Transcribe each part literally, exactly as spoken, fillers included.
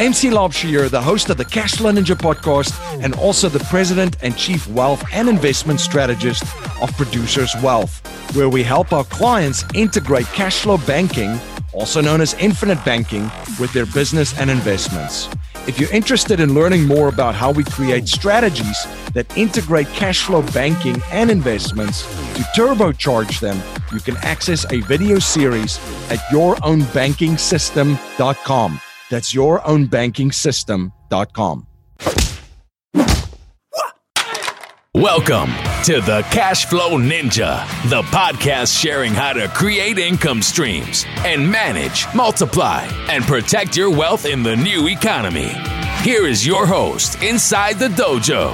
M C. Laubscher, the host of the Cashflow Ninja podcast and also the president and chief wealth and investment strategist of Producers Wealth, where we help our clients integrate cash flow banking, also known as infinite banking, with their business and investments. If you're interested in learning more about how we create strategies that integrate cash flow banking and investments to turbocharge them, you can access a video series at your own banking system dot com. That's your own banking system dot com. Welcome to the Cashflow Ninja, the podcast sharing how to create income streams and manage, multiply, and protect your wealth in the new economy. Here is your host inside the dojo,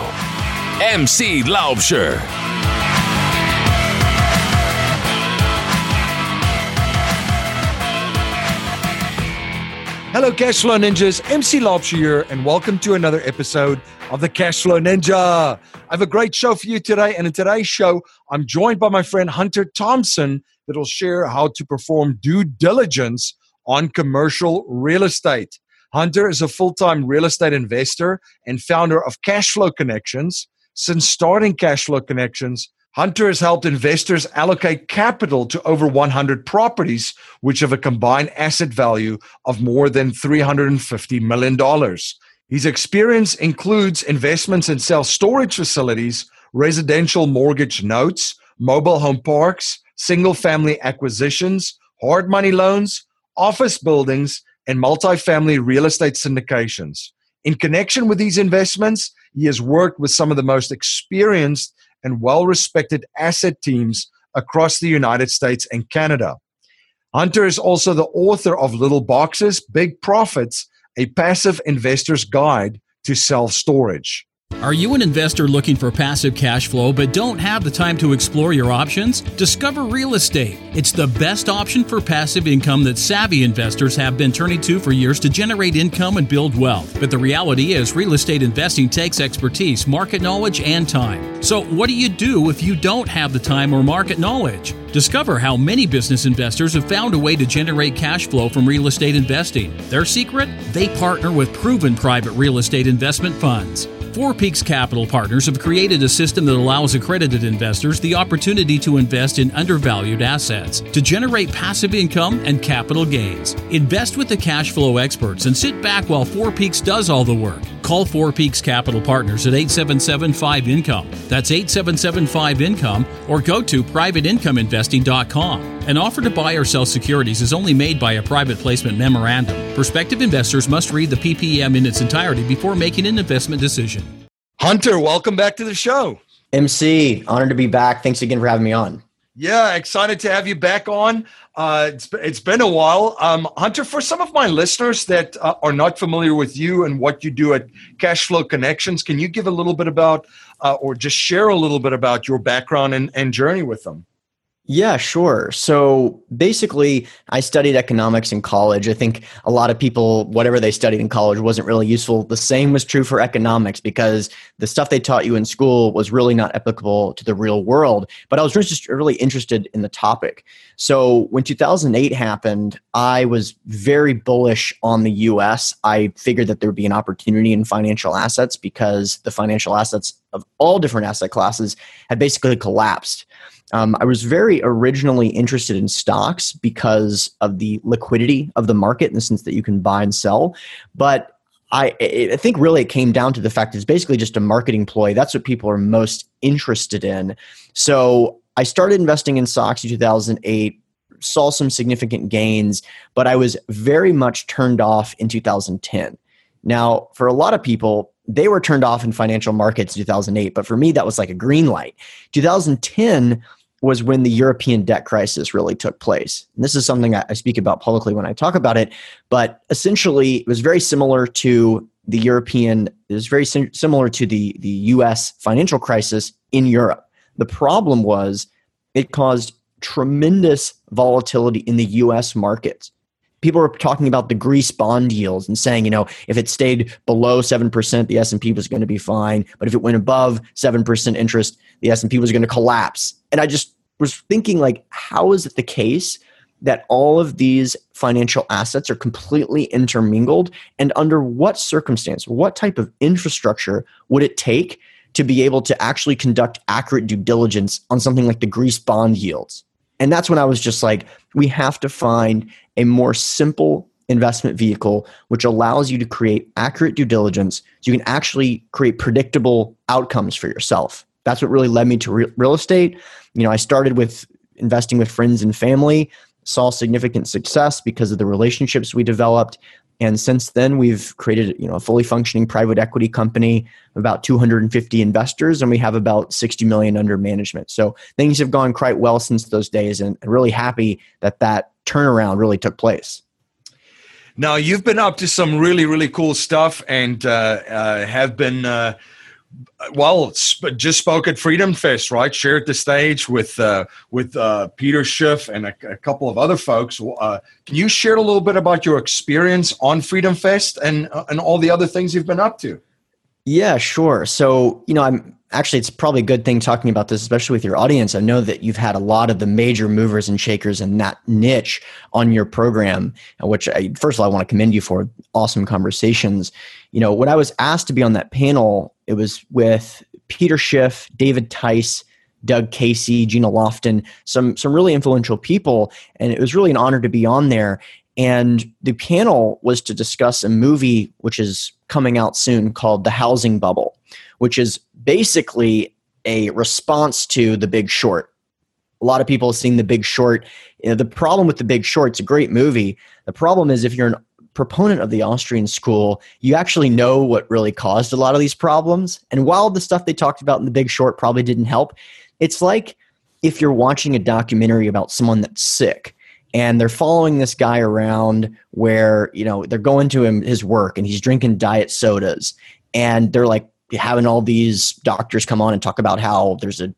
M C. Laubscher. Hello, Cashflow Ninjas. M C. Laubscher here, and welcome to another episode of the Cashflow Ninja. I have a great show for you today, and in today's show, I'm joined by my friend Hunter Thompson that'll share how to perform due diligence on commercial real estate. Hunter is a full-time real estate investor and founder of Cashflow Connections. Since starting Cashflow Connections, Hunter has helped investors allocate capital to over one hundred properties, which have a combined asset value of more than three hundred fifty million dollars. His experience includes investments in self-storage facilities, residential mortgage notes, mobile home parks, single-family acquisitions, hard money loans, office buildings, and multifamily real estate syndications. In connection with these investments, he has worked with some of the most experienced and well-respected asset teams across the United States and Canada. Hunter is also the author of Little Boxes, Big Profits, a passive investor's guide to self-storage. Are you an investor looking for passive cash flow but don't have the time to explore your options? Discover real estate. It's the best option for passive income that savvy investors have been turning to for years to generate income and build wealth. But the reality is real estate investing takes expertise, market knowledge, and time. So what do you do if you don't have the time or market knowledge? Discover how many business investors have found a way to generate cash flow from real estate investing. Their secret? They partner with proven private real estate investment funds. Four Peaks Capital Partners have created a system that allows accredited investors the opportunity to invest in undervalued assets to generate passive income and capital gains. Invest with the cash flow experts and sit back while Four Peaks does all the work. Call Four Peaks Capital Partners at eight seven seven, five, income. That's eight seven seven, five, income, or go to private income investing dot com. An offer to buy or sell securities is only made by a private placement memorandum. Prospective investors must read the P P M in its entirety before making an investment decision. Hunter, welcome back to the show. M C, honored to be back. Thanks again for having me on. Yeah, excited to have you back on. Uh, it's, it's been a while. Um, Hunter, for some of my listeners that uh, are not familiar with you and what you do at Cashflow Connections, can you give a little bit about uh, or just share a little bit about your background and, and journey with them? Yeah, sure. So basically, I studied economics in college. I think a lot of people, whatever they studied in college wasn't really useful. The same was true for economics because the stuff they taught you in school was really not applicable to the real world. But I was just really interested in the topic. So when two thousand eight happened, I was very bullish on the U S. I figured that there would be an opportunity in financial assets because the financial assets of all different asset classes had basically collapsed. Um, I was very originally interested in stocks because of the liquidity of the market in the sense that you can buy and sell. But I, I think really it came down to the fact it's basically just a marketing ploy. That's what people are most interested in. So I started investing in stocks in two thousand eight, saw some significant gains, but I was very much turned off in two thousand ten. Now, for a lot of people, they were turned off in financial markets in two thousand eight, but for me, that was like a green light. two thousand ten was when the European debt crisis really took place. And this is something I speak about publicly when I talk about it, but essentially it was very similar to the European, it was very sim- similar to the, the U S financial crisis in Europe. The problem was it caused tremendous volatility in the U S markets. People were talking about the Greece bond yields and saying, you know, if it stayed below seven percent, the S and P was going to be fine. But if it went above seven percent interest, the S and P was going to collapse. And I just was thinking, like, how is it the case that all of these financial assets are completely intermingled? And under what circumstance, what type of infrastructure would it take to be able to actually conduct accurate due diligence on something like the Greece bond yields? And that's when I was just like, we have to find a more simple investment vehicle, which allows you to create accurate due diligence so you can actually create predictable outcomes for yourself. That's what really led me to re- real estate. You know, I started with investing with friends and family, saw significant success because of the relationships we developed. And since then, we've created, you know, a fully functioning private equity company, about two hundred fifty investors, and we have about sixty million under management. So things have gone quite well since those days, and really happy that that turnaround really took place. Now, you've been up to some really, really cool stuff, and uh, uh, have been, uh, well, sp- just spoke at Freedom Fest, right? Shared the stage with uh, with uh, Peter Schiff and a, a couple of other folks. Uh, can you share a little bit about your experience on Freedom Fest and uh, and all the other things you've been up to? Yeah, sure. So, you know, I'm actually, it's probably a good thing talking about this, especially with your audience. I know that you've had a lot of the major movers and shakers in that niche on your program, which I, first of all, I want to commend you for awesome conversations. You know, when I was asked to be on that panel, it was with Peter Schiff, David Tice, Doug Casey, Gina Lofton, some, some really influential people. And it was really an honor to be on there. And the panel was to discuss a movie which is coming out soon called The Housing Bubble, which is basically a response to The Big Short. A lot of people have seen The Big Short. You know, the problem with The Big Short, it's a great movie. The problem is if you're an proponent of the Austrian school, you actually know what really caused a lot of these problems. And while the stuff they talked about in The Big Short probably didn't help, it's like if you're watching a documentary about someone that's sick. And they're following this guy around where, you know, they're going to him, his work, and he's drinking diet sodas. And they're like having all these doctors come on and talk about how there's a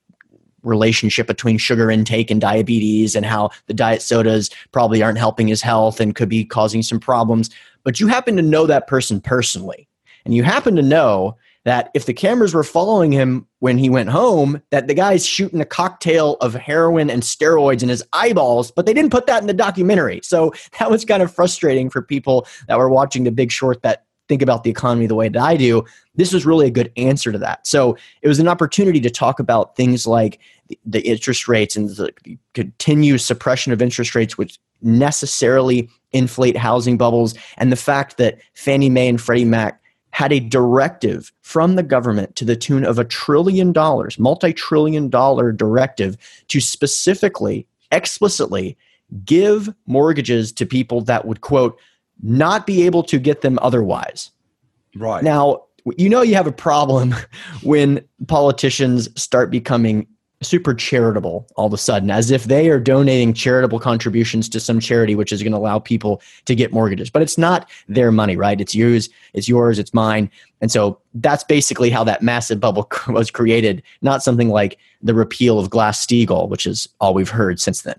relationship between sugar intake and diabetes and how the diet sodas probably aren't helping his health and could be causing some problems. But you happen to know that person personally. And you happen to know that if the cameras were following him when he went home, that the guy's shooting a cocktail of heroin and steroids in his eyeballs, but they didn't put that in the documentary. So that was kind of frustrating for people that were watching The Big Short that think about the economy the way that I do. This was really a good answer to that. So it was an opportunity to talk about things like the interest rates and the continued suppression of interest rates, which necessarily inflate housing bubbles, and the fact that Fannie Mae and Freddie Mac had a directive from the government to the tune of a trillion dollars, multi-trillion dollar directive to specifically, explicitly give mortgages to people that would, quote, not be able to get them otherwise. Right. Now, you know you have a problem when politicians start becoming super charitable all of a sudden, as if they are donating charitable contributions to some charity, which is going to allow people to get mortgages. But it's not their money, right? It's yours, it's yours, it's mine. And so that's basically how that massive bubble was created, not something like the repeal of Glass-Steagall, which is all we've heard since then.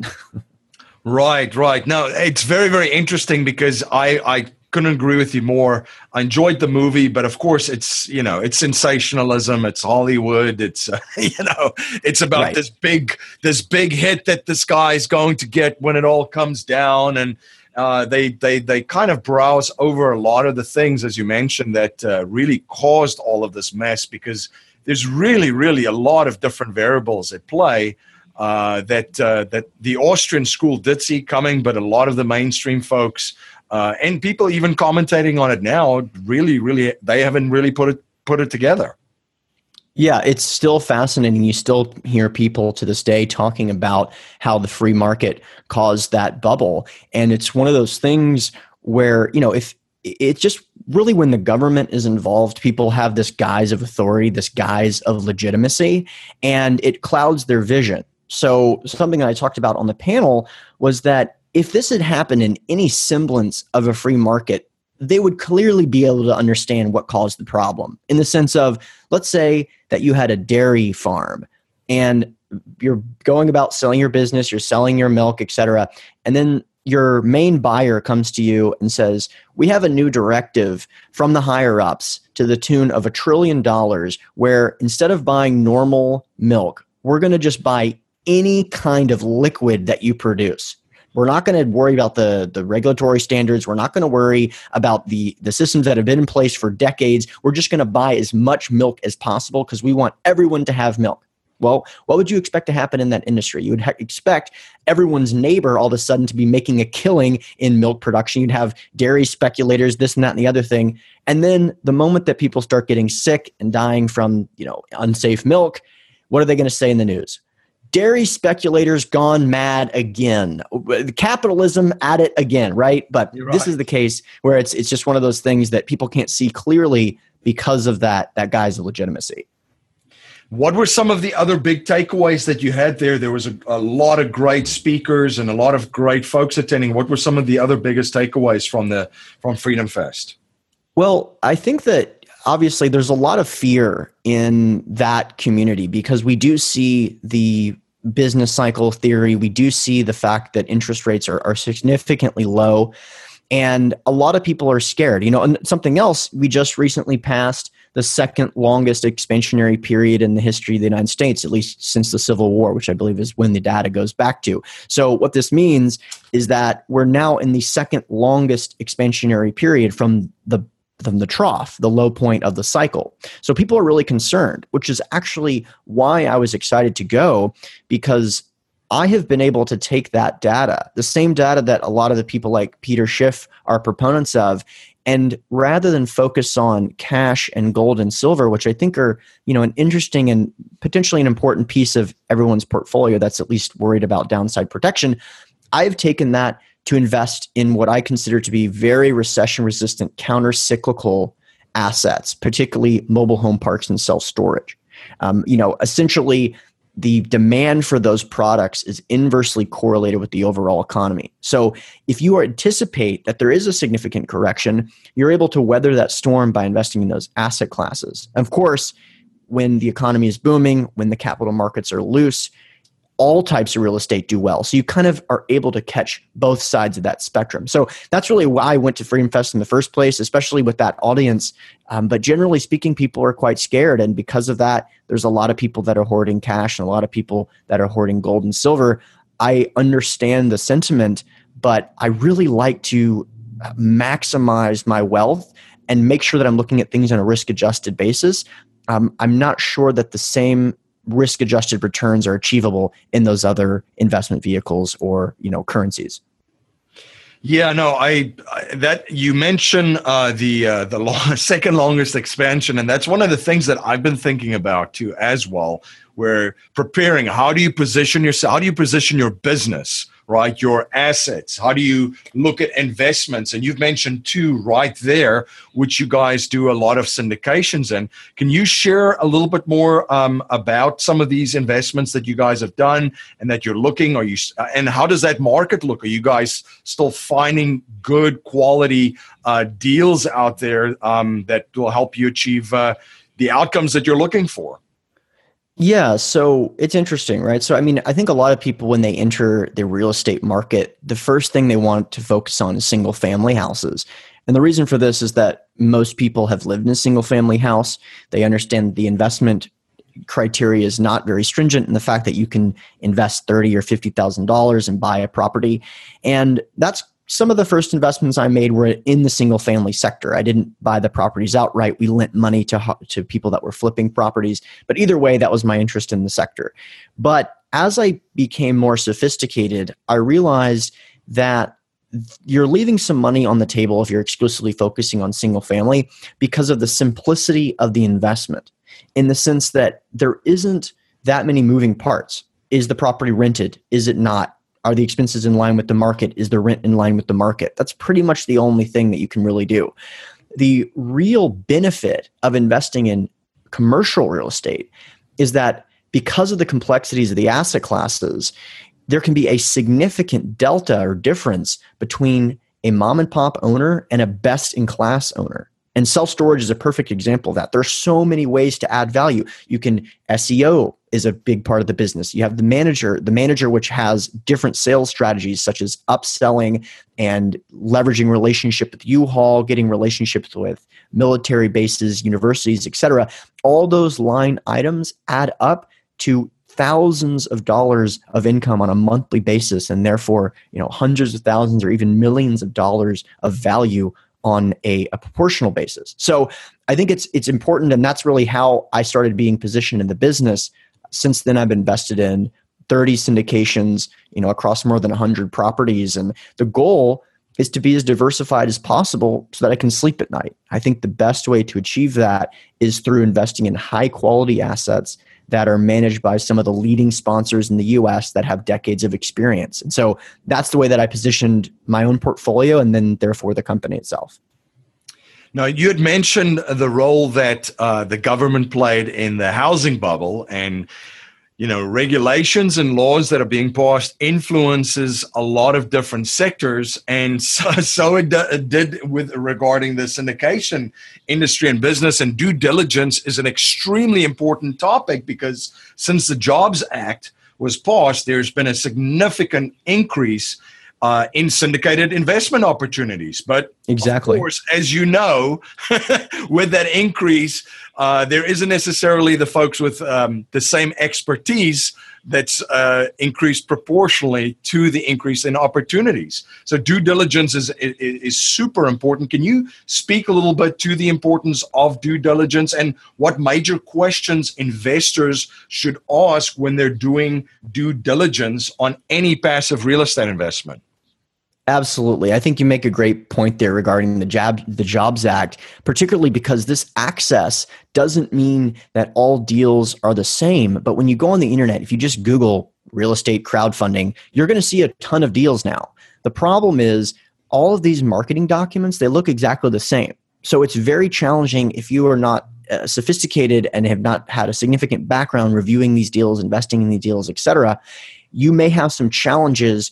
Right, right. Now, it's very, very interesting because I, I couldn't agree with you more. I enjoyed the movie, but of course it's, you know, it's sensationalism. It's Hollywood. It's, uh, you know, it's about right. this big, this big hit that this guy's going to get when it all comes down. And uh, they, they, they kind of browse over a lot of the things, as you mentioned, that uh, really caused all of this mess, because there's really, really a lot of different variables at play. Uh, that uh, that the Austrian school did see coming, but a lot of the mainstream folks uh, and people even commentating on it now, really, really, they haven't really put it put it together. Yeah, it's still fascinating. You still hear people to this day talking about how the free market caused that bubble, and it's one of those things where, you know, if it's just really when the government is involved, people have this guise of authority, this guise of legitimacy, and it clouds their vision. So something that I talked about on the panel was that if this had happened in any semblance of a free market, they would clearly be able to understand what caused the problem, in the sense of, let's say that you had a dairy farm and you're going about selling your business, you're selling your milk, et cetera. And then your main buyer comes to you and says, we have a new directive from the higher ups to the tune of a trillion dollars where instead of buying normal milk, we're going to just buy any kind of liquid that you produce. We're not going to worry about the, the regulatory standards. We're not going to worry about the, the systems that have been in place for decades. We're just going to buy as much milk as possible because we want everyone to have milk. Well, what would you expect to happen in that industry? You would ha- expect everyone's neighbor all of a sudden to be making a killing in milk production. You'd have dairy speculators, this and that and the other thing. And then the moment that people start getting sick and dying from, you know, unsafe milk, what are they going to say in the news? Dairy speculators gone mad again. Capitalism at it again, right? But You're right. This is the case where it's it's just one of those things that people can't see clearly because of that that guise of legitimacy. What were some of the other big takeaways that you had there? There was a, a lot of great speakers and a lot of great folks attending. What were some of the other biggest takeaways from the from Freedom Fest? Well, I think that obviously there's a lot of fear in that community because we do see the business cycle theory. We do see the fact that interest rates are, are significantly low. And a lot of people are scared. You know, and something else, we just recently passed the second longest expansionary period in the history of the United States, at least since the Civil War, which I believe is when the data goes back to. So what this means is that we're now in the second longest expansionary period from the from the trough, the low point of the cycle. So people are really concerned, which is actually why I was excited to go, because I have been able to take that data, the same data that a lot of the people like Peter Schiff are proponents of, and rather than focus on cash and gold and silver, which I think are, you know, an interesting and potentially an important piece of everyone's portfolio that's at least worried about downside protection, I've taken that to invest in what I consider to be very recession-resistant, counter-cyclical assets, particularly mobile home parks and self-storage. Um, you know, essentially, the demand for those products is inversely correlated with the overall economy. So if you anticipate that there is a significant correction, you're able to weather that storm by investing in those asset classes. And of course, when the economy is booming, when the capital markets are loose, all types of real estate do well. So you kind of are able to catch both sides of that spectrum. So that's really why I went to Freedom Fest in the first place, especially with that audience. Um, but generally speaking, people are quite scared. And because of that, there's a lot of people that are hoarding cash and a lot of people that are hoarding gold and silver. I understand the sentiment, but I really like to maximize my wealth and make sure that I'm looking at things on a risk-adjusted basis. Um, I'm not sure that the same risk-adjusted returns are achievable in those other investment vehicles or, you know, currencies. Yeah, no, I, I that you mention uh, the uh, the long, second longest expansion, and that's one of the things that I've been thinking about too as well. We're preparing. How do you position yourself? How do you position your business? Right, your assets. How do you look at investments? And you've mentioned two right there, which you guys do a lot of syndications in. Can you share a little bit more um, about some of these investments that you guys have done and that you're looking? Are you and how does that market look? Are you guys still finding good quality uh, deals out there um, that will help you achieve uh, the outcomes that you're looking for? Yeah, so it's interesting, right? So, I mean, I think a lot of people, when they enter the real estate market, the first thing they want to focus on is single family houses. And the reason for this is that most people have lived in a single family house. They understand the investment criteria is not very stringent, and the fact that you can invest thirty thousand dollars or fifty thousand dollars and buy a property. And that's some of the first investments I made were in the single family sector. I didn't buy the properties outright. We lent money to, to people that were flipping properties. But either way, that was my interest in the sector. But as I became more sophisticated, I realized that you're leaving some money on the table if you're exclusively focusing on single family because of the simplicity of the investment, in the sense that there isn't that many moving parts. Is the property rented? Is it not? Are the expenses in line with the market? Is the rent in line with the market? That's pretty much the only thing that you can really do. The real benefit of investing in commercial real estate is that because of the complexities of the asset classes, there can be a significant delta or difference between a mom and pop owner and a best-in-class owner. And self-storage is a perfect example of that. There are so many ways to add value. You can S E O is a big part of the business. You have the manager, the manager which has different sales strategies such as upselling and leveraging relationship with U-Haul, getting relationships with military bases, universities, et cetera. All those line items add up to thousands of dollars of income on a monthly basis, and therefore, you know, hundreds of thousands or even millions of dollars of value on a, a proportional basis. So I think it's it's important, and that's really how I started being positioned in the business. Since then, I've invested in thirty syndications, you know, across more than one hundred properties, and the goal is to be as diversified as possible so that I can sleep at night. I think the best way to achieve that is through investing in high quality assets that are managed by some of the leading sponsors in the U S that have decades of experience. And so that's the way that I positioned my own portfolio and then therefore the company itself. Now, you had mentioned the role that uh, the government played in the housing bubble, and, you know, regulations and laws that are being passed influences a lot of different sectors. And so, so it, d- it did with regarding the syndication industry and business, and due diligence is an extremely important topic because since the Jobs Act was passed, there's been a significant increase Uh, in syndicated investment opportunities. But exactly. Of course, as you know, with that increase, uh, there isn't necessarily the folks with um, the same expertise that's uh, increased proportionally to the increase in opportunities. So due diligence is, is, is super important. Can you speak a little bit to the importance of due diligence and what major questions investors should ask when they're doing due diligence on any passive real estate investment? Absolutely. I think you make a great point there regarding the job, the Jobs Act, particularly because this access doesn't mean that all deals are the same. But when you go on the internet, if you just Google real estate crowdfunding, you're going to see a ton of deals now. The problem is all of these marketing documents, they look exactly the same. So it's very challenging if you are not uh, sophisticated and have not had a significant background reviewing these deals, investing in these deals, et cetera. You may have some challenges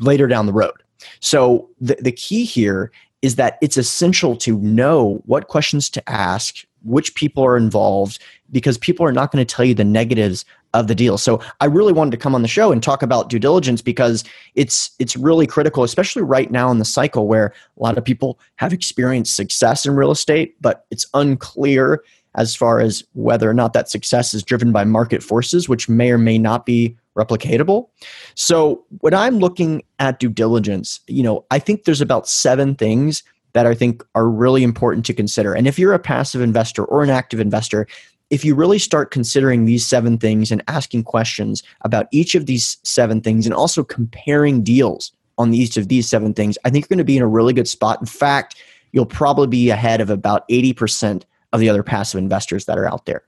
later down the road. So the, the key here is that it's essential to know what questions to ask, which people are involved, because people are not going to tell you the negatives of the deal. So I really wanted to come on the show and talk about due diligence because it's it's really critical, especially right now in the cycle where a lot of people have experienced success in real estate, but it's unclear as far as whether or not that success is driven by market forces, which may or may not be replicatable. So when I'm looking at due diligence, you know, I think there's about seven things that I think are really important to consider. And if you're a passive investor or an active investor, if you really start considering these seven things and asking questions about each of these seven things and also comparing deals on each of these seven things, I think you're going to be in a really good spot. In fact, you'll probably be ahead of about eighty percent of the other passive investors that are out there.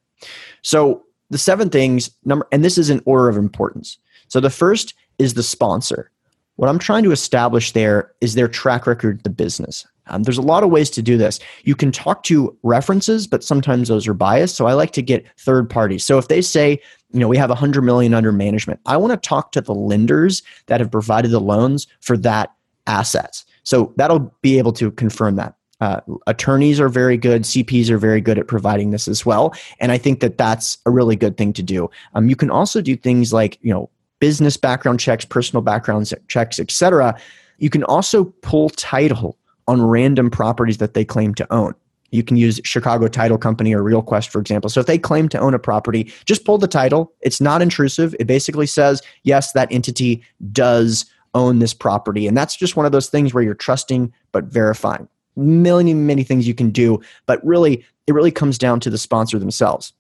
So the seven things, number, and this is in order of importance. So the first is the sponsor. What I'm trying to establish there is their track record, the business. Um, there's a lot of ways to do this. You can talk to references, but sometimes those are biased. So I like to get third parties. So if they say, you know, we have one hundred million dollars under management, I want to talk to the lenders that have provided the loans for that assets. So that'll be able to confirm that. Uh, attorneys are very good. C Ps are very good at providing this as well. And I think that that's a really good thing to do. Um, you can also do things like, you know, business background checks, personal background checks, et cetera. You can also pull title on random properties that they claim to own. You can use Chicago Title Company or RealQuest, for example. So if they claim to own a property, just pull the title. It's not intrusive. It basically says, yes, that entity does own this property. And that's just one of those things where you're trusting but verifying. Many, many things you can do, but really, it really comes down to the sponsor themselves.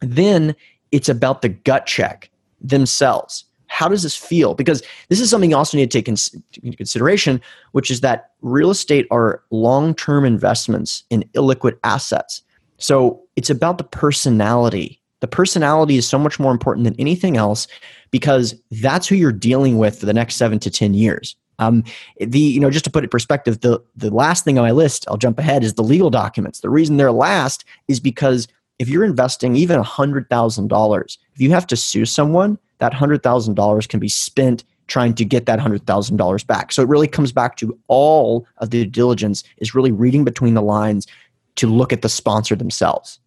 Then it's about the gut check themselves. How does this feel? Because this is something you also need to take into consideration, which is that real estate are long-term investments in illiquid assets. So it's about the personality. The personality is so much more important than anything else because that's who you're dealing with for the next seven to ten years. Um, the, you know, just to put it in perspective, the, the last thing on my list, I'll jump ahead, is the legal documents. The reason they're last is because if you're investing even one hundred thousand dollars, if you have to sue someone, that one hundred thousand dollars can be spent trying to get that one hundred thousand dollars back. So it really comes back to all of the due diligence is really reading between the lines to look at the sponsor themselves.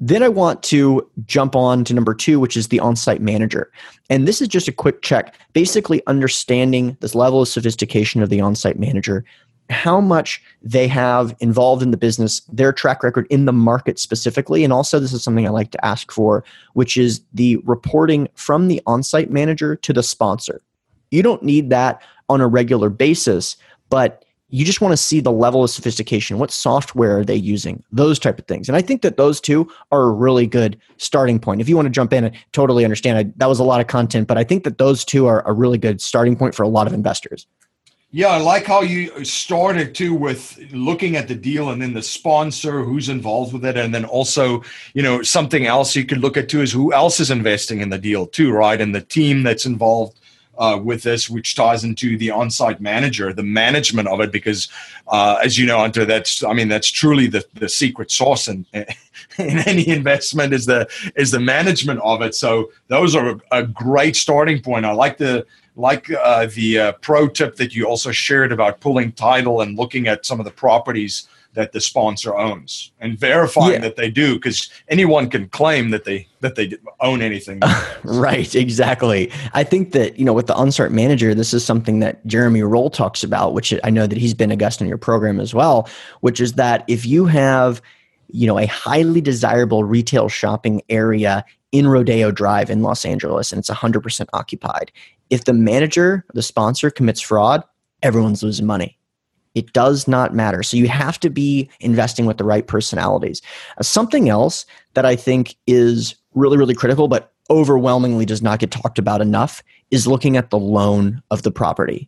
Then I want to jump on to number two, which is the on-site manager. And this is just a quick check, basically understanding this level of sophistication of the on-site manager. how much they have involved in the business, their track record in the market specifically. And also, this is something I like to ask for, which is the reporting from the on-site manager to the sponsor. You don't need that on a regular basis, but you just want to see the level of sophistication. What software are they using? Those type of things. And I think that those two are a really good starting point. If you want to jump in, I totally understand. I, that was a lot of content, but I think that those two are a really good starting point for a lot of investors. Yeah, I like how you started too with looking at the deal and then the sponsor, who's involved with it. And then also, you know, something else you could look at too is who else is investing in the deal too, right? And the team that's involved Uh, with this, which ties into the on-site manager, the management of it, because uh, as you know, Hunter, that's, I mean, that's truly the, the secret sauce in, in any investment is the is the management of it. So those are a great starting point. I like the like uh, the uh, pro tip that you also shared about pulling title and looking at some of the properties that the sponsor owns and verifying yeah. that they do, because anyone can claim that they that they own anything. Right, exactly. I think that, you know, with the on-site manager, this is something that Jeremy Roll talks about, which I know that he's been a guest on your program as well, which is that if you have, you know, a highly desirable retail shopping area in Rodeo Drive in Los Angeles and it's one hundred percent occupied, if the manager, the sponsor commits fraud, everyone's losing money. It does not matter. So you have to be investing with the right personalities. Uh, something else that I think is really, really critical, but overwhelmingly does not get talked about enough, is looking at the loan of the property.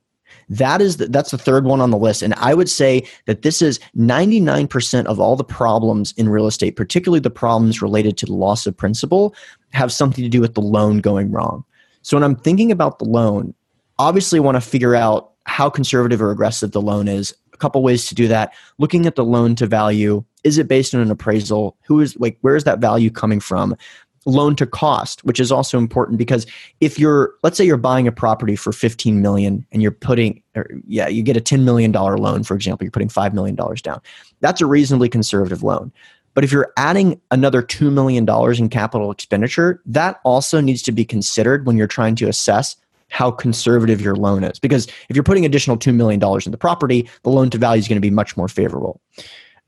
That is the, that's the third one on the list. And I would say that this is ninety-nine percent of all the problems in real estate, particularly the problems related to the loss of principal, have something to do with the loan going wrong. So when I'm thinking about the loan, obviously want to figure out how conservative or aggressive the loan is. A couple ways to do that. Looking at the loan to value. Is it based on an appraisal? Who is like, where is that value coming from? Loan to cost, which is also important, because if you're, let's say you're buying a property for fifteen million dollars and you're putting, or yeah, you get a ten million dollars loan, for example, you're putting five million dollars down. That's a reasonably conservative loan. But if you're adding another two million dollars in capital expenditure, that also needs to be considered when you're trying to assess how conservative your loan is. Because if you're putting additional two million dollars in the property, the loan to value is going to be much more favorable.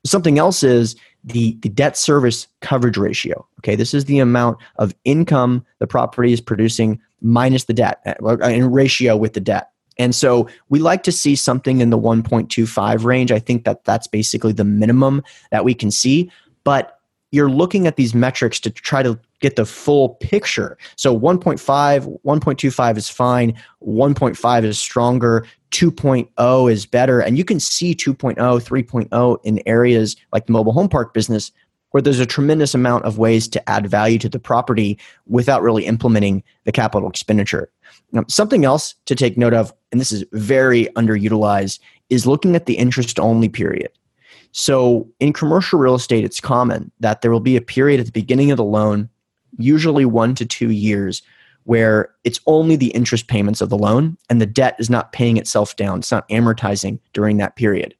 Something else is the, the debt service coverage ratio. Okay, this is the amount of income the property is producing minus the debt, in ratio with the debt. And so we like to see something in the one point two five range. I think that that's basically the minimum that we can see. But you're looking at these metrics to try to get the full picture. So one point five, one point two five is fine. one point five is stronger. two point oh is better. And you can see two point oh, three point oh in areas like the mobile home park business where there's a tremendous amount of ways to add value to the property without really implementing the capital expenditure. Now, something else to take note of, and this is very underutilized, is looking at the interest-only period. So in commercial real estate, it's common that there will be a period at the beginning of the loan, usually one to two years, where it's only the interest payments of the loan and the debt is not paying itself down. It's not amortizing during that period.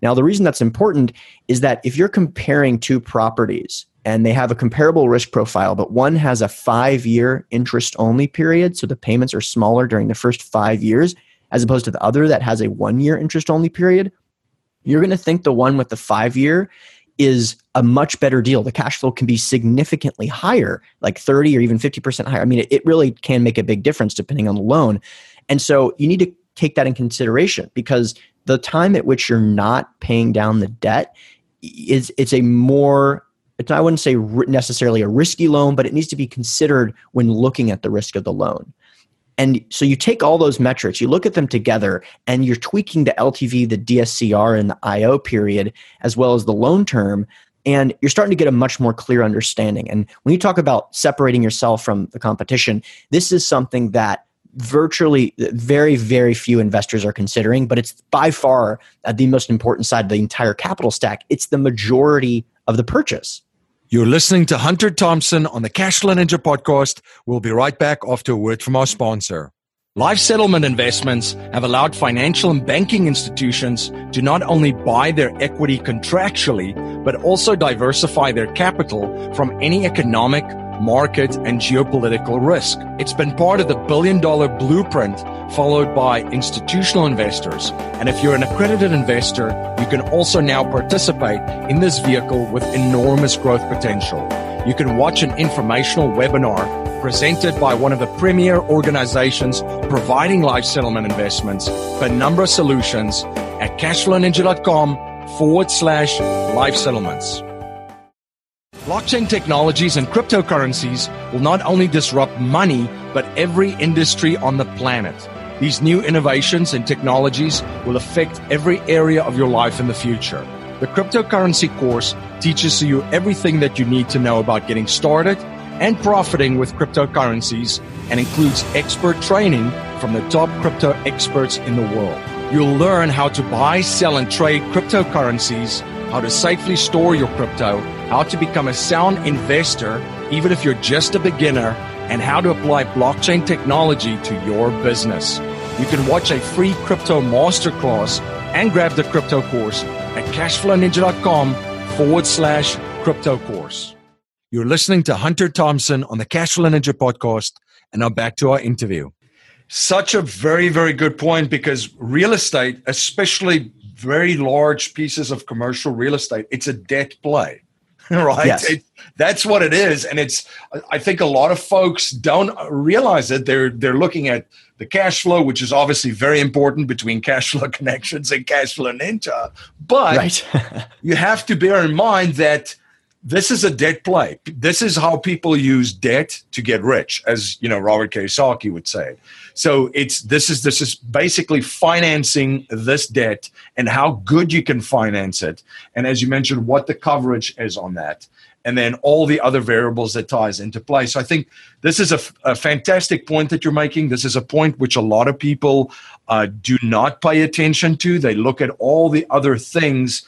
Now, the reason that's important is that if you're comparing two properties and they have a comparable risk profile, but one has a five-year interest-only period, so the payments are smaller during the first five years, as opposed to the other that has a one-year interest-only period, you're going to think the one with the five-year is a much better deal. The cash flow can be significantly higher, like thirty or even fifty percent higher. I mean, it really can make a big difference depending on the loan. And so you need to take that in consideration, because the time at which you're not paying down the debt is it's a more, it's not, I wouldn't say necessarily a risky loan, but it needs to be considered when looking at the risk of the loan. And so you take all those metrics, you look at them together, and you're tweaking the L T V, the D S C R, and the I O period, as well as the loan term, and you're starting to get a much more clear understanding. And when you talk about separating yourself from the competition, this is something that virtually very, very few investors are considering, but it's by far the most important side of the entire capital stack. It's the majority of the purchase. You're listening to Hunter Thompson on the Cashflow Ninja podcast. We'll be right back after a word from our sponsor. Life settlement investments have allowed financial and banking institutions to not only buy their equity contractually, but also diversify their capital from any economic market, and geopolitical risk. It's been part of the billion-dollar blueprint followed by institutional investors. And if you're an accredited investor, you can also now participate in this vehicle with enormous growth potential. You can watch an informational webinar presented by one of the premier organizations providing life settlement investments, Penumbra Solutions, at cashflowninja.com forward slash life settlements. Blockchain technologies and cryptocurrencies will not only disrupt money, but every industry on the planet. These new innovations and technologies will affect every area of your life in the future. The cryptocurrency course teaches you everything that you need to know about getting started and profiting with cryptocurrencies, and includes expert training from the top crypto experts in the world. You'll learn how to buy, sell, and trade cryptocurrencies, how to safely store your crypto, how to become a sound investor, even if you're just a beginner, and how to apply blockchain technology to your business. You can watch a free crypto masterclass and grab the crypto course at cashflowninja.com forward slash crypto course. You're listening to Hunter Thompson on the Cashflow Ninja podcast, and now back to our interview. Such a very, very good point, because real estate, especially very large pieces of commercial real estate, it's a debt play, right? Yes. It, that's what it is. And it's, I think a lot of folks don't realize it. They're, they're looking at the cash flow, which is obviously very important between Cashflow Connections and Cashflow Ninja. But right. You have to bear in mind that this is a debt play. This is how people use debt to get rich, as you know, Robert Kiyosaki would say. So it's this is this is basically financing this debt and how good you can finance it, and as you mentioned, what the coverage is on that, and then all the other variables that ties into play. So I think this is a, a fantastic point that you're making. This is a point which a lot of people uh, do not pay attention to. They look at all the other things,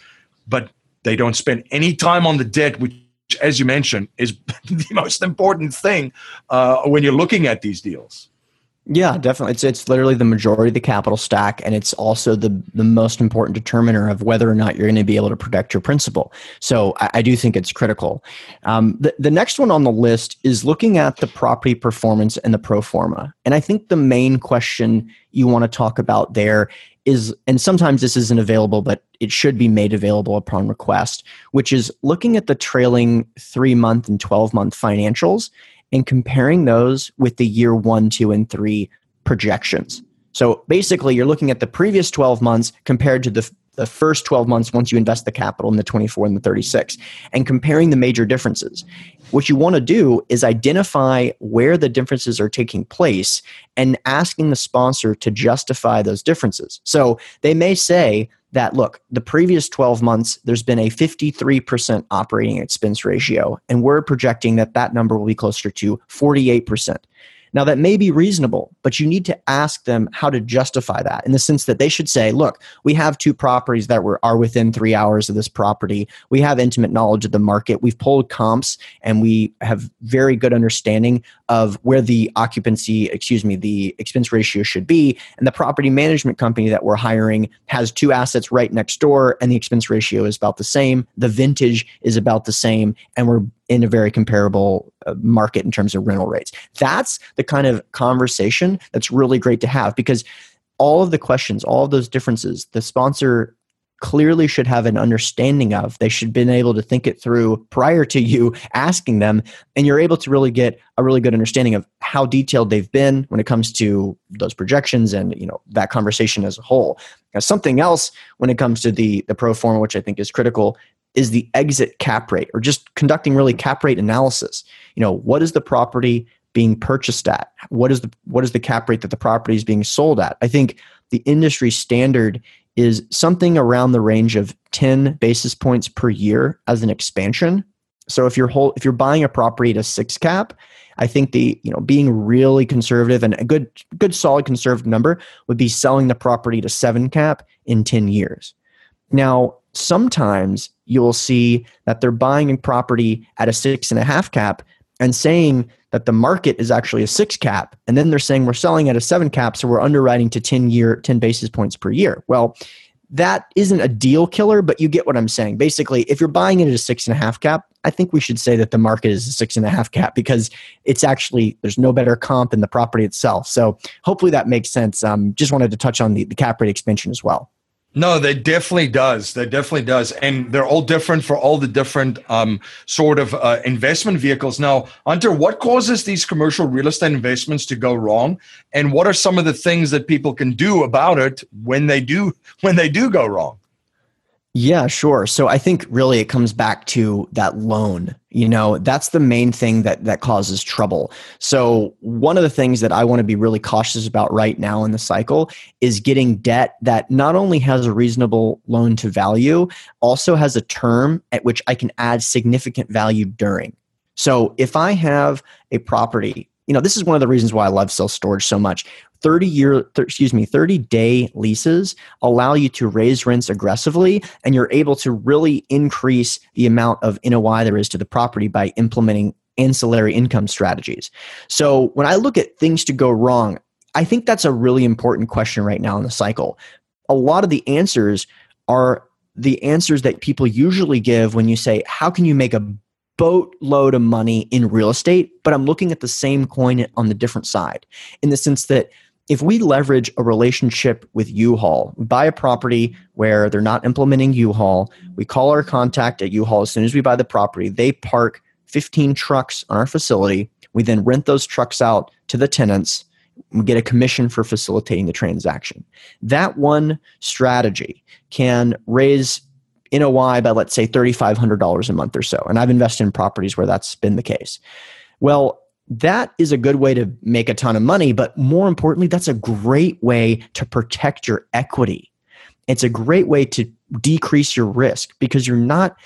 but they don't spend any time on the debt, which, as you mentioned, is the most important thing uh, when you're looking at these deals. Yeah, definitely. It's it's literally the majority of the capital stack, and it's also the the most important determiner of whether or not you're going to be able to protect your principal. So I, I do think it's critical. Um, the, the next one on the list is looking at the property performance and the pro forma. And I think the main question you want to talk about there is, and sometimes this isn't available, but it should be made available upon request, which is looking at the trailing three-month and twelve-month financials and comparing those with the year one, two, and three projections. So basically, you're looking at the previous twelve months compared to the, the first twelve months once you invest the capital in the twenty-four and the thirty-six, and comparing the major differences. What you want to do is identify where the differences are taking place and asking the sponsor to justify those differences. So they may say that, look, the previous twelve months, there's been a fifty-three percent operating expense ratio, and we're projecting that that number will be closer to forty-eight percent. Now, that may be reasonable, but you need to ask them how to justify that, in the sense that they should say, look, we have two properties that were, are within three hours of this property. We have intimate knowledge of the market. We've pulled comps, and we have very good understanding of where the occupancy, excuse me, the expense ratio should be. And the property management company that we're hiring has two assets right next door, and the expense ratio is about the same. The vintage is about the same, and we're in a very comparable market in terms of rental rates. That's the kind of conversation that's really great to have, because all of the questions, all of those differences, the sponsor clearly should have an understanding of. They should have been able to think it through prior to you asking them, and you're able to really get a really good understanding of how detailed they've been when it comes to those projections and, you know, that conversation as a whole. Now, something else when it comes to the, the pro forma, which I think is critical, is the exit cap rate, or just conducting really cap rate analysis. You know, what is the property being purchased at? What is the what is the cap rate that the property is being sold at? I think the industry standard is something around the range of ten basis points per year as an expansion. So if you're whole, if you're buying a property at a six cap, I think the, you know, being really conservative, and a good good solid conservative number would be selling the property to seven cap in ten years. Now, sometimes you will see that they're buying a property at a six and a half cap and saying that the market is actually a six cap. And then they're saying we're selling at a seven cap, so we're underwriting to ten year, ten basis points per year. Well, that isn't a deal killer, but you get what I'm saying. Basically, if you're buying it at a six and a half cap, I think we should say that the market is a six and a half cap because it's actually, there's no better comp than the property itself. So hopefully that makes sense. Um, just wanted to touch on the, the cap rate expansion as well. No, that definitely does. That definitely does. And they're all different for all the different um, sort of uh, investment vehicles. Now, Hunter, what causes these commercial real estate investments to go wrong? And what are some of the things that people can do about it when they do, when they do go wrong? Yeah, sure. So I think really it comes back to that loan. You know, that's the main thing that that causes trouble. So one of the things that I want to be really cautious about right now in the cycle is getting debt that not only has a reasonable loan to value, also has a term at which I can add significant value during. So if I have a property, you know, this is one of the reasons why I love self-storage so much. thirty year, th- excuse me, thirty day leases allow you to raise rents aggressively, and you're able to really increase the amount of N O I there is to the property by implementing ancillary income strategies. So when I look at things to go wrong, I think that's a really important question right now in the cycle. A lot of the answers are the answers that people usually give when you say, how can you make a boatload of money in real estate? But I'm looking at the same coin on the different side, in the sense that if we leverage a relationship with U-Haul, we buy a property where they're not implementing U-Haul, we call our contact at U-Haul as soon as we buy the property, they park fifteen trucks on our facility, we then rent those trucks out to the tenants, we get a commission for facilitating the transaction. That one strategy can raise N O I by, let's say, thirty-five hundred dollars a month or so. And I've invested in properties where that's been the case. Well, that is a good way to make a ton of money, but more importantly, that's a great way to protect your equity. It's a great way to decrease your risk because you're not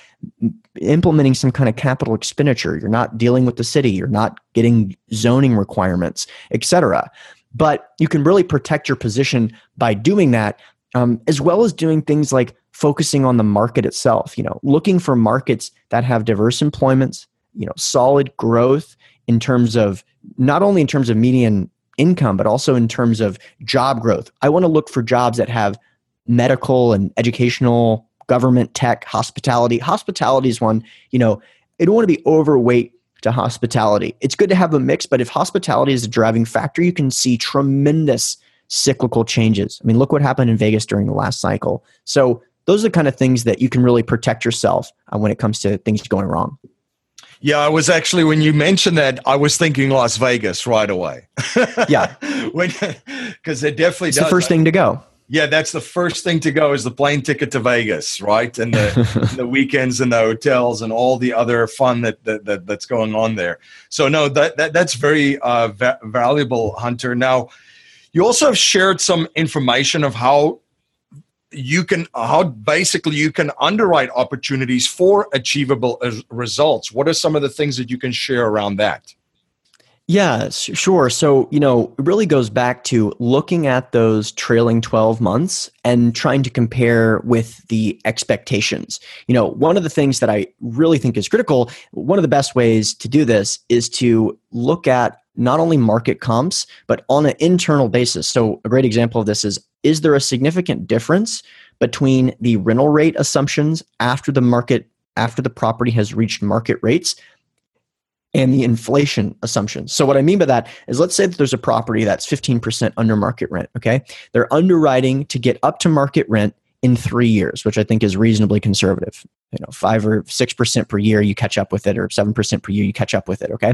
implementing some kind of capital expenditure. You're not dealing with the city. You're not getting zoning requirements, et cetera. But you can really protect your position by doing that, um, as well as doing things like focusing on the market itself, you know, looking for markets that have diverse employments, you know, solid growth in terms of not only in terms of median income, but also in terms of job growth. I want to look for jobs that have medical and educational, government, tech, hospitality. Hospitality is one, you know, I don't want to be overweight to hospitality. It's good to have a mix, but if hospitality is a driving factor, you can see tremendous cyclical changes. I mean, look what happened in Vegas during the last cycle. So those are the kind of things that you can really protect yourself uh, when it comes to things going wrong. Yeah, I was actually, when you mentioned that, I was thinking Las Vegas right away. Yeah. Because it definitely it's does. It's the first I, thing to go. Yeah, that's the first thing to go is the plane ticket to Vegas, right? And the, the weekends and the hotels and all the other fun that, that, that that's going on there. So no, that, that that's very uh, va- valuable, Hunter. Now, you also have shared some information of how you can, how basically you can underwrite opportunities for achievable results. What are some of the things that you can share around that? Yeah, sure. So, you know, it really goes back to looking at those trailing twelve months and trying to compare with the expectations. You know, one of the things that I really think is critical, one of the best ways to do this is to look at not only market comps, but on an internal basis. So a great example of this is, is there a significant difference between the rental rate assumptions after the market, after the property has reached market rates, and the inflation assumptions? So what I mean by that is, let's say that there's a property that's fifteen percent under market rent, okay? They're underwriting to get up to market rent in three years, which I think is reasonably conservative. You know, five or six percent per year, you catch up with it, or seven percent per year, you catch up with it, okay?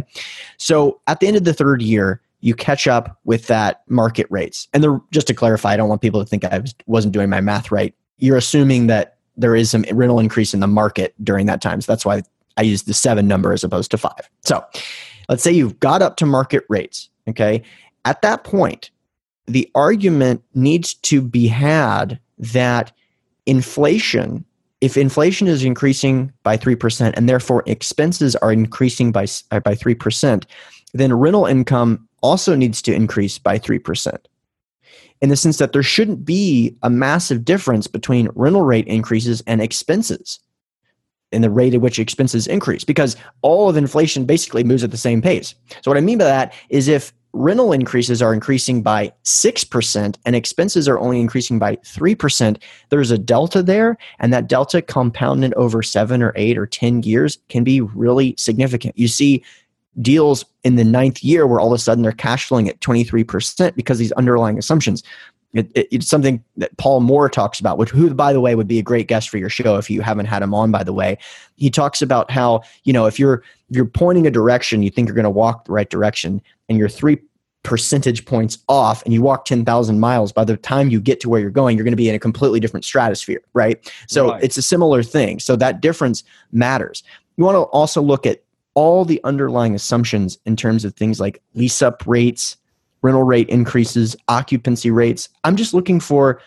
So at the end of the third year, you catch up with that market rates. And they're, just to clarify, I don't want people to think I was, wasn't doing my math right. You're assuming that there is some rental increase in the market during that time. So that's why I use the seven number as opposed to five. So let's say you've got up to market rates, okay? At that point, the argument needs to be had that inflation, if inflation is increasing by three percent and therefore expenses are increasing by, by three percent, then rental income also needs to increase by three percent. In the sense that there shouldn't be a massive difference between rental rate increases and expenses, and the rate at which expenses increase, because all of inflation basically moves at the same pace. So what I mean by that is, if rental increases are increasing by six percent and expenses are only increasing by three percent, there's a delta there. And that delta compounded over seven or eight or ten years can be really significant. You see deals in the ninth year where all of a sudden they're cash flowing at twenty-three percent because these underlying assumptions. It, it, it's something that Paul Moore talks about, which, who, by the way, would be a great guest for your show if you haven't had him on, by the way. He talks about how, you know, if you're if you're pointing a direction, you think you're going to walk the right direction, and you're three percentage points off and you walk ten thousand miles, by the time you get to where you're going, you're going to be in a completely different stratosphere, right? So right. It's a similar thing. So that difference matters. You want to also look at all the underlying assumptions in terms of things like lease-up rates, rental rate increases, occupancy rates. I'm just looking for,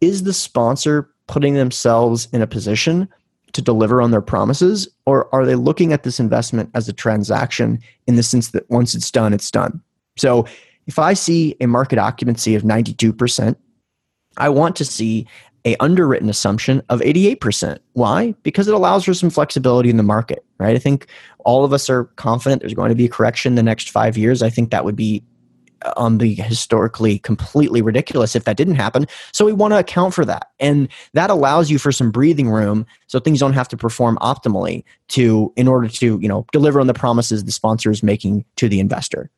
is the sponsor putting themselves in a position to deliver on their promises, or are they looking at this investment as a transaction in the sense that once it's done, it's done? So if I see a market occupancy of ninety-two percent, I want to see a underwritten assumption of eighty-eight percent. Why? Because it allows for some flexibility in the market, right? I think all of us are confident there's going to be a correction the next five years. I think that would be on the historically completely ridiculous if that didn't happen. So we want to account for that. And that allows you for some breathing room so things don't have to perform optimally to in order to, you know, deliver on the promises the sponsor is making to the investor.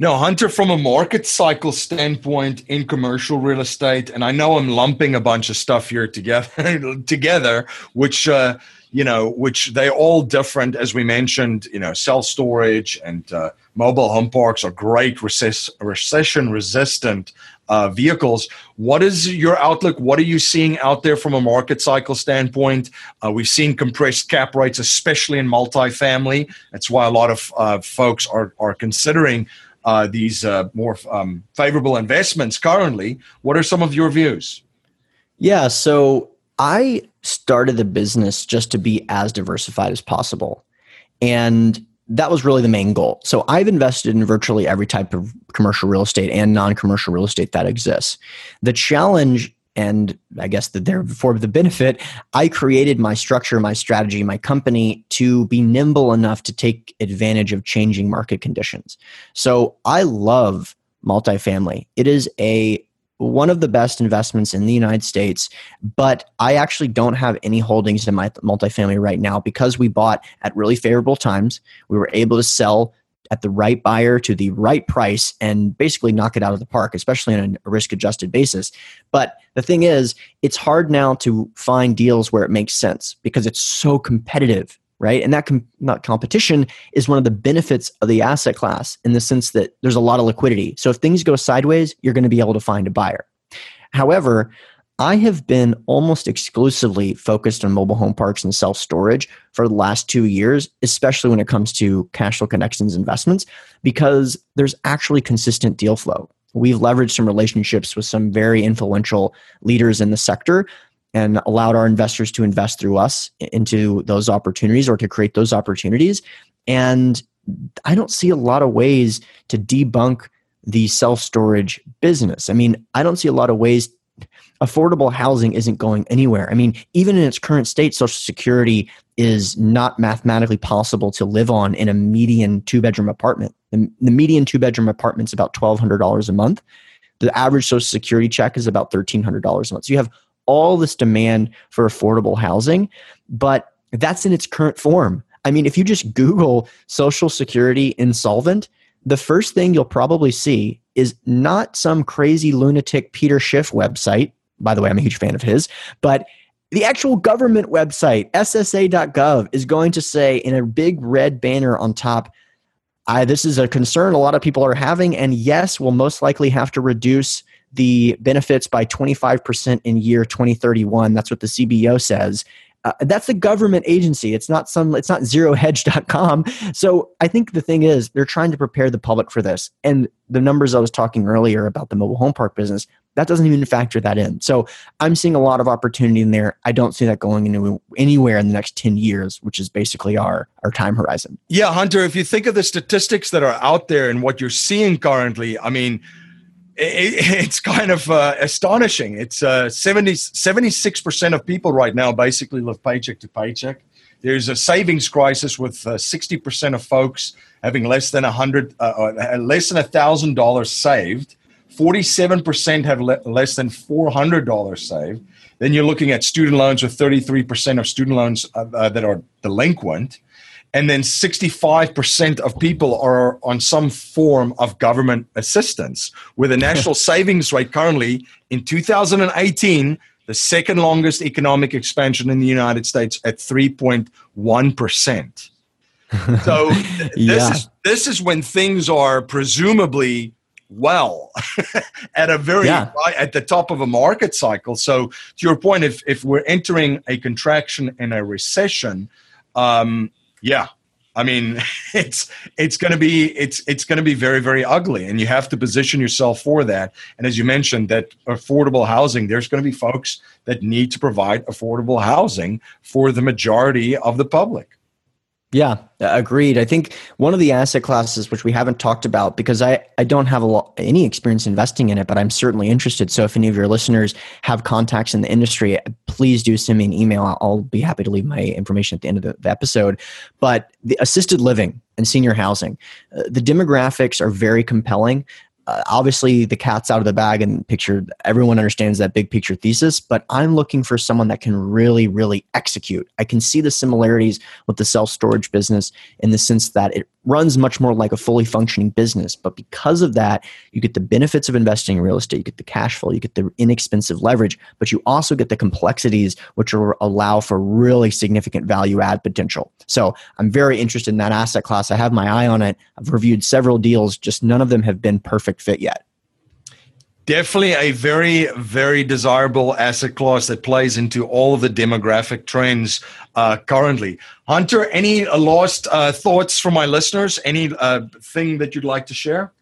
No, Hunter, from a market cycle standpoint in commercial real estate, and I know I'm lumping a bunch of stuff here together, together, which, uh, you know, which they're all different, as we mentioned. You know, self-storage and uh, mobile home parks are great recess- recession-resistant uh, vehicles. What is your outlook? What are you seeing out there from a market cycle standpoint? Uh, we've seen compressed cap rates, especially in multifamily. That's why a lot of uh, folks are are considering Uh, these uh, more um, favorable investments currently. What are some of your views? Yeah, so I started the business just to be as diversified as possible. And that was really the main goal. So I've invested in virtually every type of commercial real estate and non-commercial real estate that exists. The challenge, and I guess that therefore the benefit, I created my structure, my strategy, my company to be nimble enough to take advantage of changing market conditions. So I love multifamily. It is a one of the best investments in the United States, but I actually don't have any holdings in my multifamily right now because we bought at really favorable times. We were able to sell at the right buyer to the right price and basically knock it out of the park, especially on a risk-adjusted basis. But the thing is, it's hard now to find deals where it makes sense because it's so competitive, right? And that com- not competition is one of the benefits of the asset class in the sense that there's a lot of liquidity. So if things go sideways, you're going to be able to find a buyer. However, I have been almost exclusively focused on mobile home parks and self-storage for the last two years, especially when it comes to Cashflow Connections investments, because there's actually consistent deal flow. We've leveraged some relationships with some very influential leaders in the sector and allowed our investors to invest through us into those opportunities or to create those opportunities. And I don't see a lot of ways to debunk the self-storage business. I mean, I don't see a lot of ways. Affordable housing isn't going anywhere. I mean, even in its current state, Social Security is not mathematically possible to live on in a median two-bedroom apartment. The, the median two-bedroom apartment is about twelve hundred dollars a month. The average Social Security check is about thirteen hundred dollars a month. So you have all this demand for affordable housing, but that's in its current form. I mean, if you just Google Social Security insolvent, the first thing you'll probably see is not some crazy lunatic Peter Schiff website. By the way, I'm a huge fan of his, but the actual government website, S S A dot gov, is going to say in a big red banner on top, I, this is a concern a lot of people are having, and yes, we'll most likely have to reduce the benefits by twenty-five percent in year twenty thirty-one. That's what the C B O says. Uh, that's the government agency. It's not some. It's not zero hedge dot com. So I think the thing is, they're trying to prepare the public for this. And the numbers I was talking earlier about the mobile home park business, that doesn't even factor that in. So I'm seeing a lot of opportunity in there. I don't see that going into anywhere in the next ten years, which is basically our, our time horizon. Yeah, Hunter, if you think of the statistics that are out there and what you're seeing currently, I mean, it's kind of uh, astonishing. It's uh, seventy, seventy-six percent of people right now basically live paycheck to paycheck. There's a savings crisis with uh, sixty percent of folks having less than one hundred, uh, uh, less than one thousand dollars saved. forty-seven percent have le- less than four hundred dollars saved. Then you're looking at student loans with thirty-three percent of student loans uh, uh, that are delinquent. And then sixty-five percent of people are on some form of government assistance, with a national savings rate currently in two thousand eighteen, the second longest economic expansion in the United States at three point one percent. So this, yeah. is, this is when things are presumably well at a very yeah. at the top of a market cycle. So to your point, if if we're entering a contraction and a recession, um, yeah, I mean it's it's going to be it's it's going to be very, very ugly, and you have to position yourself for that. And as you mentioned, that affordable housing, there's going to be folks that need to provide affordable housing for the majority of the public. Yeah, agreed. I think one of the asset classes, which we haven't talked about, because I, I don't have a lot, any experience investing in it, but I'm certainly interested. So if any of your listeners have contacts in the industry, please do send me an email. I'll be happy to leave my information at the end of the, the episode. But the assisted living and senior housing, uh, the demographics are very compelling. Uh, obviously, the cat's out of the bag and picture, everyone understands that big picture thesis, but I'm looking for someone that can really, really execute. I can see the similarities with the self-storage business in the sense that it runs much more like a fully functioning business. But because of that, you get the benefits of investing in real estate, you get the cash flow, you get the inexpensive leverage, but you also get the complexities, which will allow for really significant value add potential. So I'm very interested in that asset class. I have my eye on it. I've reviewed several deals, just none of them have been perfect fit yet. Definitely a very, very desirable asset class that plays into all of the demographic trends uh, currently. Hunter, any uh, last uh, thoughts from my listeners? Any uh, thing that you'd like to share?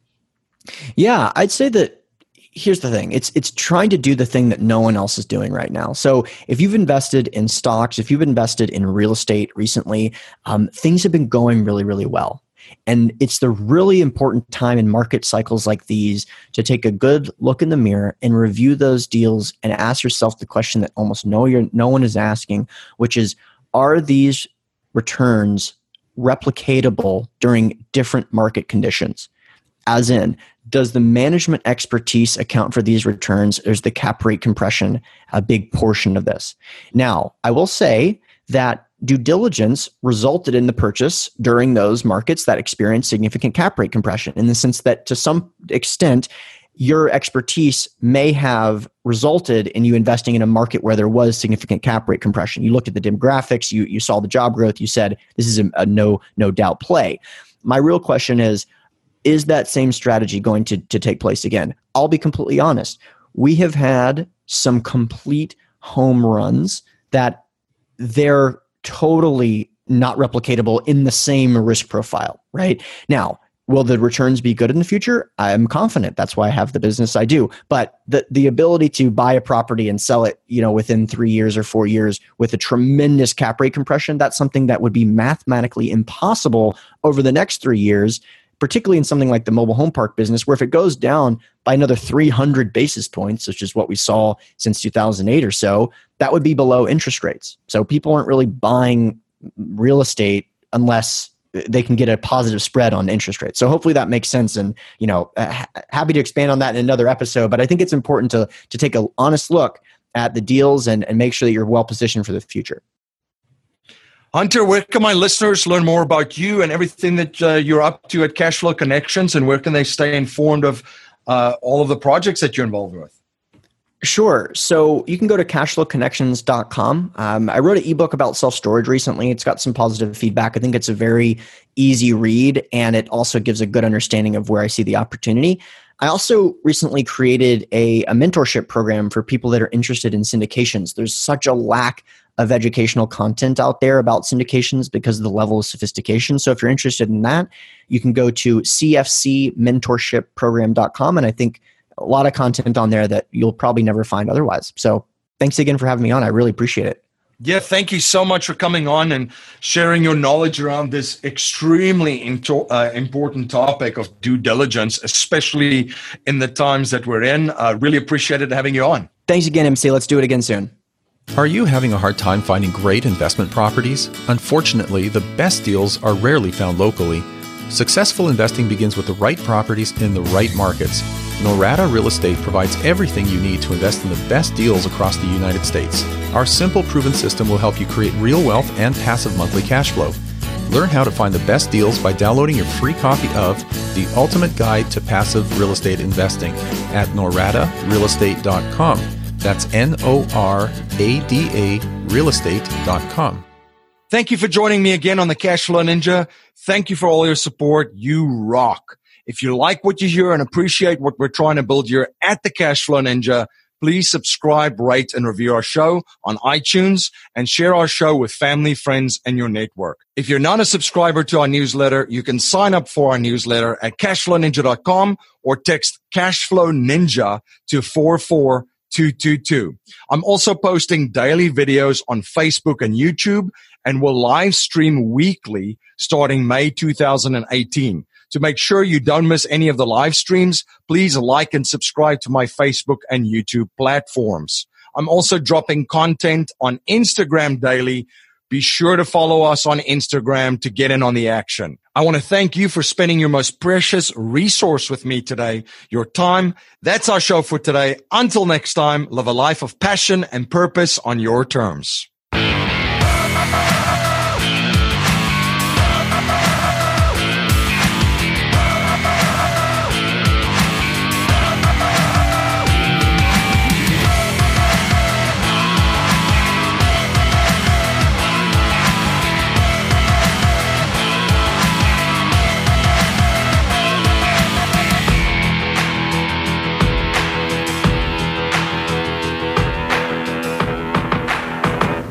Yeah, I'd say that here's the thing. It's it's trying to do the thing that no one else is doing right now. So if you've invested in stocks, if you've invested in real estate recently, um, things have been going really, really well. And it's the really important time in market cycles like these to take a good look in the mirror and review those deals and ask yourself the question that almost no, you're, no one is asking, which is, are these returns replicatable during different market conditions? As in, does the management expertise account for these returns, or is the cap rate compression a big portion of this? Now, I will say that due diligence resulted in the purchase during those markets that experienced significant cap rate compression, in the sense that to some extent, your expertise may have resulted in you investing in a market where there was significant cap rate compression. You looked at the demographics, you, you saw the job growth, you said, this is a, a no, no doubt play. My real question is, is that same strategy going to, to take place again? I'll be completely honest. We have had some complete home runs that they're totally not replicatable in the same risk profile, right? Now, will the returns be good in the future? I'm confident. That's why I have the business I do. But the the ability to buy a property and sell it, you know, within three years or four years with a tremendous cap rate compression, that's something that would be mathematically impossible over the next three years, particularly in something like the mobile home park business, where if it goes down by another three hundred basis points, which is what we saw since two thousand eight or so, that would be below interest rates. So people aren't really buying real estate unless they can get a positive spread on interest rates. So hopefully that makes sense. And, you know, happy to expand on that in another episode, but I think it's important to, to take an honest look at the deals and, and make sure that you're well positioned for the future. Hunter, where can my listeners learn more about you and everything that uh, you're up to at Cashflow Connections, and where can they stay informed of uh, all of the projects that you're involved with? Sure. So you can go to cashflow connections dot com. Um, I wrote an ebook about self-storage recently. It's got some positive feedback. I think it's a very easy read, and it also gives a good understanding of where I see the opportunity. I also recently created a, a mentorship program for people that are interested in syndications. There's such a lack of educational content out there about syndications because of the level of sophistication. So if you're interested in that, you can go to c f c mentorship program dot com. And I think a lot of content on there that you'll probably never find otherwise. So thanks again for having me on. I really appreciate it. Yeah, thank you so much for coming on and sharing your knowledge around this extremely into, uh, important topic of due diligence, especially in the times that we're in. I uh, really appreciated having you on. Thanks again, M C. Let's do it again soon. Are you having a hard time finding great investment properties? Unfortunately, the best deals are rarely found locally. Successful investing begins with the right properties in the right markets. Norada Real Estate provides everything you need to invest in the best deals across the United States. Our simple, proven system will help you create real wealth and passive monthly cash flow. Learn how to find the best deals by downloading your free copy of The Ultimate Guide to Passive Real Estate Investing at norada real estate dot com. That's N O R A D A real estate dot com. Thank you for joining me again on the Cashflow Ninja. Thank you for all your support. You rock. If you like what you hear and appreciate what we're trying to build here at the Cashflow Ninja, please subscribe, rate, and review our show on iTunes and share our show with family, friends, and your network. If you're not a subscriber to our newsletter, you can sign up for our newsletter at cashflow ninja dot com or text Cashflow Ninja to four four two two two. I'm also posting daily videos on Facebook and YouTube and will live stream weekly starting May two thousand eighteen. To make sure you don't miss any of the live streams, please like and subscribe to my Facebook and YouTube platforms. I'm also dropping content on Instagram daily. Be sure to follow us on Instagram to get in on the action. I want to thank you for spending your most precious resource with me today, your time. That's our show for today. Until next time, live a life of passion and purpose on your terms.